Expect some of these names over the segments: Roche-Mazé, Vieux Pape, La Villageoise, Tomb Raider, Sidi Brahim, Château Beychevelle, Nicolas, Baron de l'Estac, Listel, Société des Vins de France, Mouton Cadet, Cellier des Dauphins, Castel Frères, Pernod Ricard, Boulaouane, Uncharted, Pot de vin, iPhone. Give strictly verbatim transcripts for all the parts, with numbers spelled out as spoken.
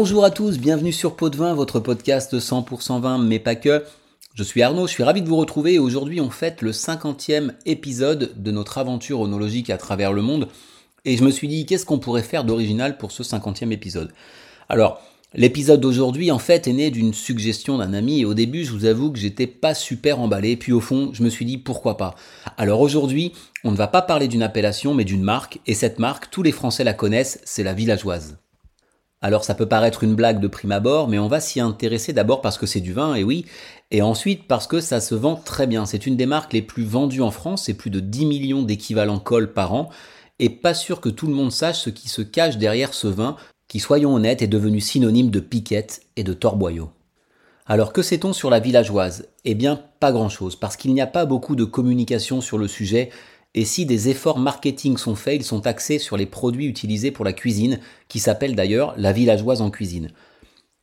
Bonjour à tous, bienvenue sur Pot de vin, votre podcast cent pour cent vin, mais pas que. Je suis Arnaud, je suis ravi de vous retrouver et aujourd'hui on fête le cinquantième épisode de notre aventure onologique à travers le monde. Et je me suis dit, qu'est-ce qu'on pourrait faire d'original pour ce cinquantième épisode? Alors, l'épisode d'aujourd'hui en fait est né d'une suggestion d'un ami et au début je vous avoue que j'étais pas super emballé, puis au fond je me suis dit pourquoi pas. Alors aujourd'hui, on ne va pas parler d'une appellation mais d'une marque, et cette marque, tous les Français la connaissent, c'est la villageoise. Alors ça peut paraître une blague de prime abord, mais on va s'y intéresser d'abord parce que c'est du vin, et oui, et ensuite parce que ça se vend très bien. C'est une des marques les plus vendues en France, c'est plus de dix millions d'équivalents cols par an, et pas sûr que tout le monde sache ce qui se cache derrière ce vin, qui, soyons honnêtes, est devenu synonyme de piquette et de torboyau. Alors que sait-on sur la villageoise? Eh bien pas grand-chose, parce qu'il n'y a pas beaucoup de communication sur le sujet. Et si des efforts marketing sont faits, ils sont axés sur les produits utilisés pour la cuisine, qui s'appelle d'ailleurs la villageoise en cuisine.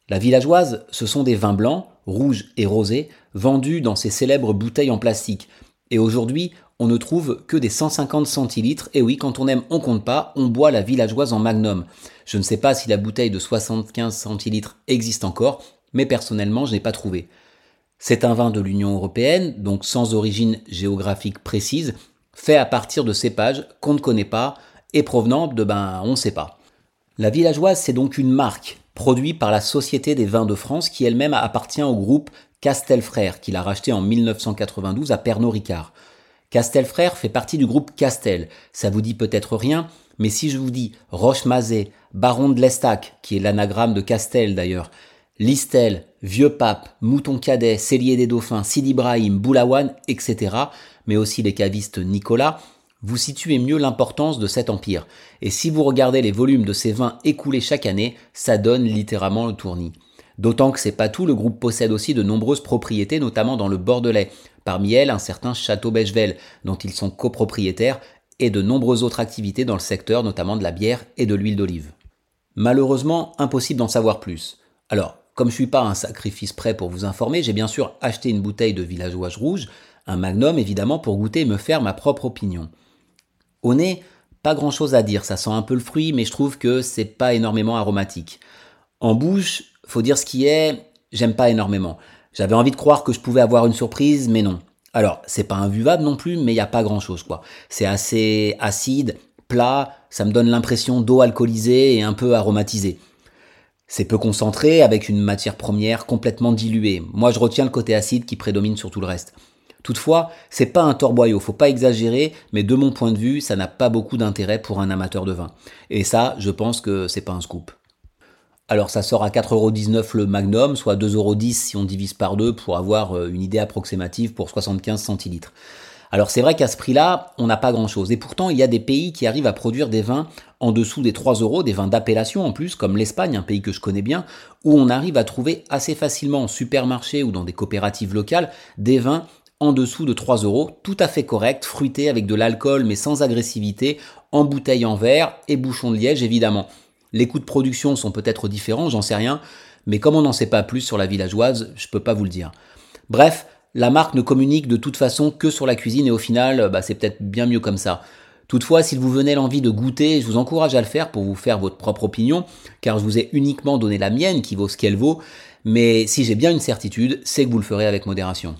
La villageoise, ce sont des vins blancs, rouges et rosés, vendus dans ces célèbres bouteilles en plastique. Et aujourd'hui, on ne trouve que des cent cinquante centilitres, et oui, quand on aime, on compte pas, on boit la villageoise en magnum. Je ne sais pas si la bouteille de soixante-quinze centilitres existe encore, mais personnellement, je n'ai pas trouvé. C'est un vin de l'Union européenne, donc sans origine géographique précise, fait à partir de cépages qu'on ne connaît pas et provenant de ben on ne sait pas. La villageoise, c'est donc une marque produite par la Société des Vins de France qui elle-même appartient au groupe Castel Frères, qu'il a racheté en mille neuf cent quatre-vingt-douze à Pernod Ricard. Castel Frères fait partie du groupe Castel. Ça vous dit peut-être rien, mais si je vous dis Roche-Mazé, Baron de l'Estac, qui est l'anagramme de Castel d'ailleurs, Listel, Vieux Pape, Mouton Cadet, Cellier des Dauphins, Sidi Brahim, Boulaouane, et cetera, mais aussi les cavistes Nicolas, vous situez mieux l'importance de cet empire. Et si vous regardez les volumes de ces vins écoulés chaque année, ça donne littéralement le tournis. D'autant que c'est pas tout, le groupe possède aussi de nombreuses propriétés, notamment dans le Bordelais. Parmi elles, un certain Château Beychevelle, dont ils sont copropriétaires, et de nombreuses autres activités dans le secteur, notamment de la bière et de l'huile d'olive. Malheureusement, impossible d'en savoir plus. Alors, comme je ne suis pas un sacrifice prêt pour vous informer, j'ai bien sûr acheté une bouteille de villageoise rouge, un magnum évidemment, pour goûter et me faire ma propre opinion. Au nez, pas grand chose à dire, ça sent un peu le fruit, mais je trouve que c'est pas énormément aromatique. En bouche, faut dire ce qui est, j'aime pas énormément. J'avais envie de croire que je pouvais avoir une surprise, mais non. Alors, c'est pas imbuvable non plus, mais il n'y a pas grand chose quoi. C'est assez acide, plat, ça me donne l'impression d'eau alcoolisée et un peu aromatisée. C'est peu concentré, avec une matière première complètement diluée. Moi, je retiens le côté acide qui prédomine sur tout le reste. Toutefois, c'est pas un torboyau, faut pas exagérer, mais de mon point de vue, ça n'a pas beaucoup d'intérêt pour un amateur de vin. Et ça, je pense que c'est pas un scoop. Alors, ça sort à quatre euros dix-neuf le magnum, soit deux euros dix si on divise par deux pour avoir une idée approximative pour soixante-quinze centilitres. Alors, c'est vrai qu'à ce prix-là, on n'a pas grand-chose. Et pourtant, il y a des pays qui arrivent à produire des vins en dessous des trois euros, des vins d'appellation en plus, comme l'Espagne, un pays que je connais bien, où on arrive à trouver assez facilement en supermarché ou dans des coopératives locales des vins en dessous de trois euros, tout à fait corrects, fruités avec de l'alcool mais sans agressivité, en bouteille en verre et bouchon de liège évidemment. Les coûts de production sont peut-être différents, j'en sais rien, mais comme on n'en sait pas plus sur la villageoise, je peux pas vous le dire. Bref, la marque ne communique de toute façon que sur la cuisine et au final, bah, c'est peut-être bien mieux comme ça. Toutefois, si vous venez l'envie de goûter, je vous encourage à le faire pour vous faire votre propre opinion, car je vous ai uniquement donné la mienne qui vaut ce qu'elle vaut, mais si j'ai bien une certitude, c'est que vous le ferez avec modération.